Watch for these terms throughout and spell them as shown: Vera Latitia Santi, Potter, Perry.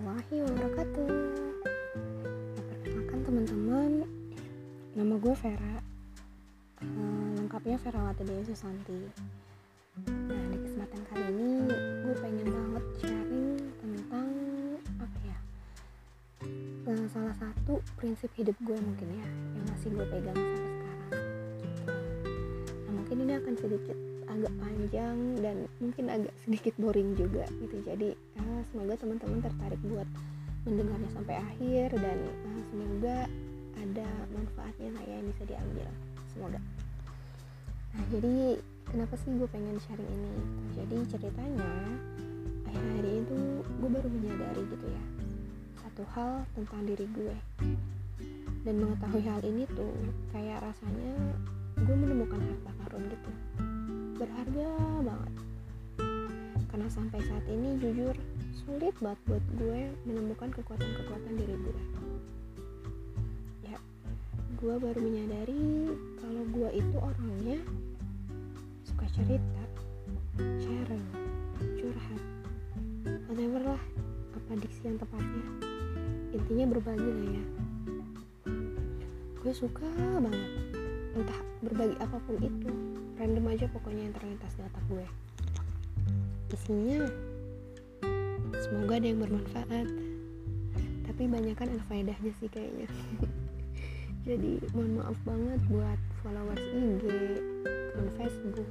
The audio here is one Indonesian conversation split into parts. warahmatullahi wabarakatuh. Perkenalkan teman-teman, nama gue Vera, lengkapnya Vera Latitia Santi. Nah, di kesempatan kali ini gue pengen banget sharing tentang salah satu prinsip hidup gue mungkin ya, yang masih gue pegang sampai sekarang. Nah, mungkin ini akan sedikit agak panjang dan mungkin agak sedikit boring juga gitu. Jadi semoga teman-teman tertarik buat mendengarnya sampai akhir, dan semoga ada manfaatnya lah ya yang bisa diambil. Semoga. Nah, jadi kenapa sih gue pengen sharing ini? Jadi ceritanya akhir-akhir ini tuh gue baru menyadari gitu ya satu hal tentang diri gue, dan mengetahui hal ini tuh kayak rasanya gue menemukan harta karun gitu, berharga banget. Karena sampai saat ini jujur sulit banget buat gue menemukan kekuatan-kekuatan diri gue. Ya, gue baru menyadari kalau gue itu orangnya suka cerita, sharing, curhat, whatever lah apa diksi yang tepatnya. Intinya berbagi lah ya. Gue suka banget, entah berbagi apapun itu, random aja pokoknya yang terlintas di otak gue. Isinya semoga ada yang bermanfaat, tapi banyakkan faedahnya sih kayaknya. Jadi mohon maaf banget buat followers IG, akun Facebook,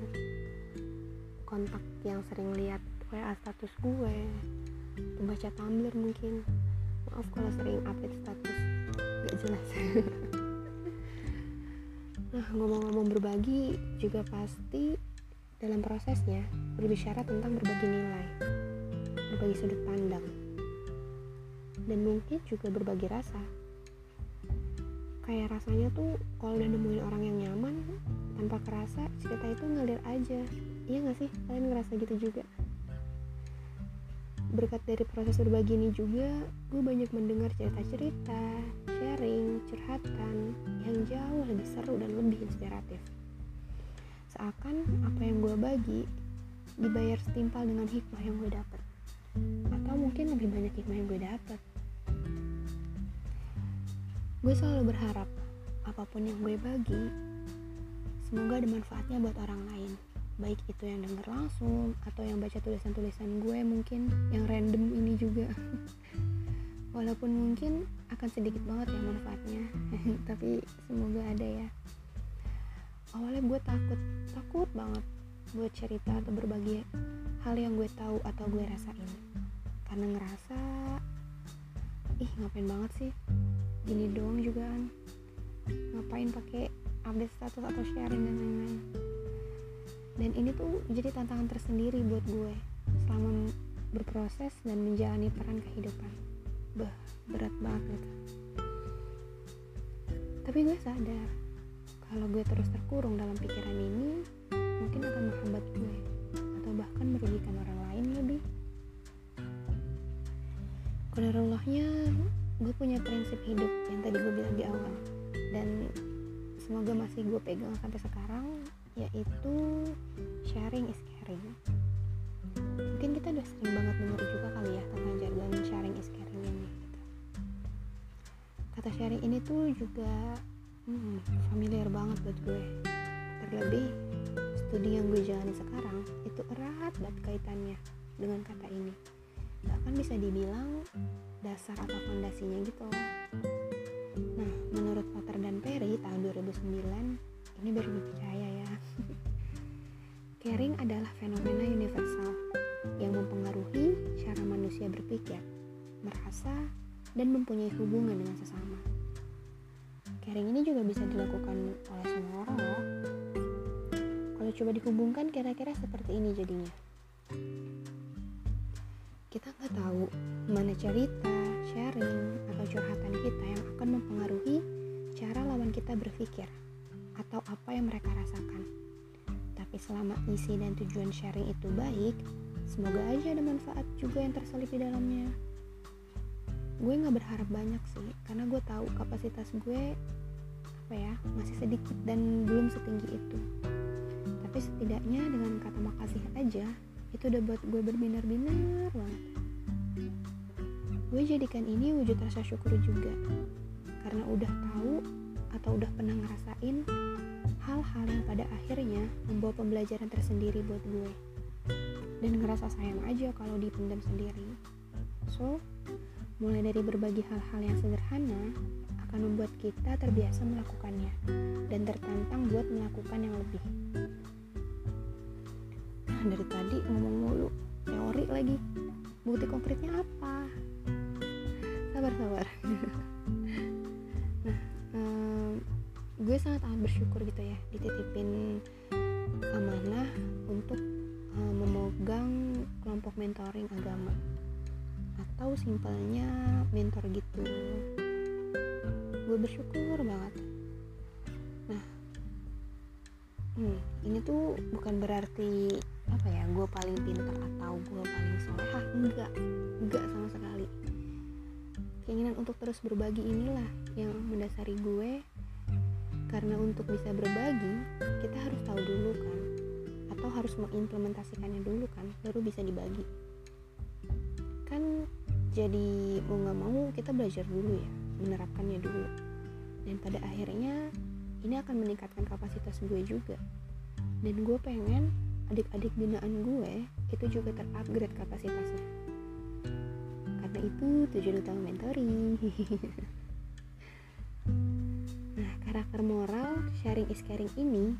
kontak yang sering lihat WA status gue, pembaca Tumblr mungkin. Maaf kalau sering update status gak jelas. Nah, ngomong-ngomong berbagi juga pasti dalam prosesnya berbicara tentang berbagi nilai, berbagi sudut pandang, dan mungkin juga berbagi rasa. Kayak rasanya tuh kalau udah nemuin orang yang nyaman, tanpa kerasa cerita itu ngalir aja. Iya gak sih? Kalian ngerasa gitu juga? Berkat dari proses berbagi ini juga, gue banyak mendengar cerita-cerita, sharing, curhatan yang jauh lebih seru dan lebih inspiratif. Seakan apa yang gue bagi dibayar setimpal dengan hikmah yang gue dapat, atau mungkin lebih banyak hikmah yang gue dapat. Gue selalu berharap apapun yang gue bagi semoga ada manfaatnya buat orang lain, baik itu yang denger langsung atau yang baca tulisan-tulisan gue mungkin yang random ini juga. Walaupun mungkin akan sedikit banget ya manfaatnya, tapi semoga ada ya. Awalnya gue takut banget buat cerita atau berbagi hal yang gue tahu atau gue rasain, karena ngerasa ngapain banget sih gini doang jugaan, ngapain pakai update status atau sharing dan lain-lain. Dan ini tuh jadi tantangan tersendiri buat gue selama berproses dan menjalani peran kehidupan. Berat banget. Tapi gue sadar kalau gue terus terkurung dalam pikiran ini mungkin akan menghambat gue atau bahkan merugikan orang lain lebih. Qadarullah-nya gue punya prinsip hidup yang tadi gue bilang di awal, dan semoga masih gue pegang sampai sekarang, yaitu sharing is caring. Mungkin kita udah sering banget dengar juga kali ya tentang jargon sharing is caring ini gitu. Kata sharing ini tuh juga familiar banget buat gue. Terlebih studi yang gue jalani sekarang itu erat banget kaitannya dengan kata ini, bahkan bisa dibilang dasar atau fondasinya gitu. Nah, menurut Potter dan Perry tahun 2009 ini baru dipercaya ya. Caring adalah fenomena universal yang mempengaruhi cara manusia berpikir, merasa, dan mempunyai hubungan dengan sesama. Caring ini juga bisa dilakukan oleh semua orang loh. Kalau coba dihubungkan kira-kira seperti ini jadinya. Kita nggak tahu mana cerita, sharing, atau curhatan kita yang akan mempengaruhi cara lawan kita berpikir atau apa yang mereka rasakan. Tapi selama isi dan tujuan sharing itu baik, semoga aja ada manfaat juga yang terselip di dalamnya. Gue gak berharap banyak sih, karena gue tahu kapasitas gue masih sedikit dan belum setinggi itu. Tapi setidaknya dengan kata makasih aja, itu udah buat gue berbinar-binar banget. Gue jadikan ini wujud rasa syukur juga, karena udah tahu atau udah pernah ngerasain hal-hal yang pada akhirnya membawa pembelajaran tersendiri buat gue, dan ngerasa sayang aja kalau dipendam sendiri. So, mulai dari berbagi hal-hal yang sederhana akan membuat kita terbiasa melakukannya dan tertantang buat melakukan yang lebih. Nah, dari tadi ngomong mulu, teori lagi. Bukti konkretnya apa? Sabar. Gue sangat bersyukur gitu ya, dititipin amanah untuk memegang kelompok mentoring agama atau simpelnya mentor gitu. Gue bersyukur banget. Nah, ini tuh bukan berarti apa ya, gue paling pintar atau gue paling solehah, enggak sama sekali. Keinginan untuk terus berbagi inilah yang mendasari gue, karena untuk bisa berbagi kita harus tahu dulu kan, atau harus mengimplementasikannya dulu kan, baru bisa dibagi kan. Jadi mau gak mau kita belajar dulu ya, menerapkannya dulu, dan pada akhirnya ini akan meningkatkan kapasitas gue juga. Dan gue pengen adik-adik binaan gue itu juga terupgrade kapasitasnya, karena itu tujuan utama mentoring. Nah, karakter moral sharing is caring ini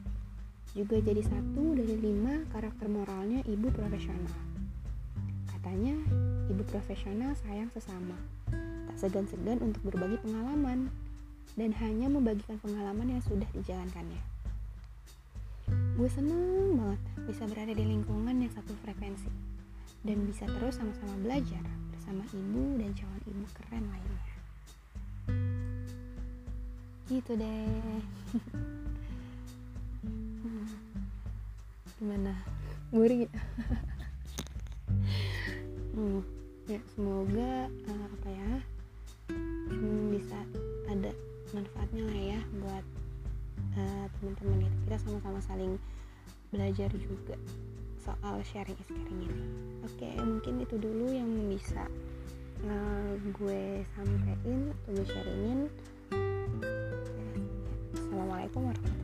juga jadi 1 dari 5 karakter moralnya ibu profesional. Katanya ibu profesional sayang sesama, tak segan-segan untuk berbagi pengalaman, dan hanya membagikan pengalaman yang sudah dijalankannya. Gue seneng banget bisa berada di lingkungan yang satu frekuensi dan bisa terus sama-sama belajar bersama ibu dan calon ibu keren lainnya. Gitu deh. Gimana? Boring ya? Ya, semoga bisa ada manfaatnya lah ya buat teman-teman gitu. Kita sama-sama saling belajar juga soal sharing is caring ini. Oke, mungkin itu dulu yang bisa gue sampaikan atau gue sharingin. Assalamualaikum warahmatullahi wabarakatuh.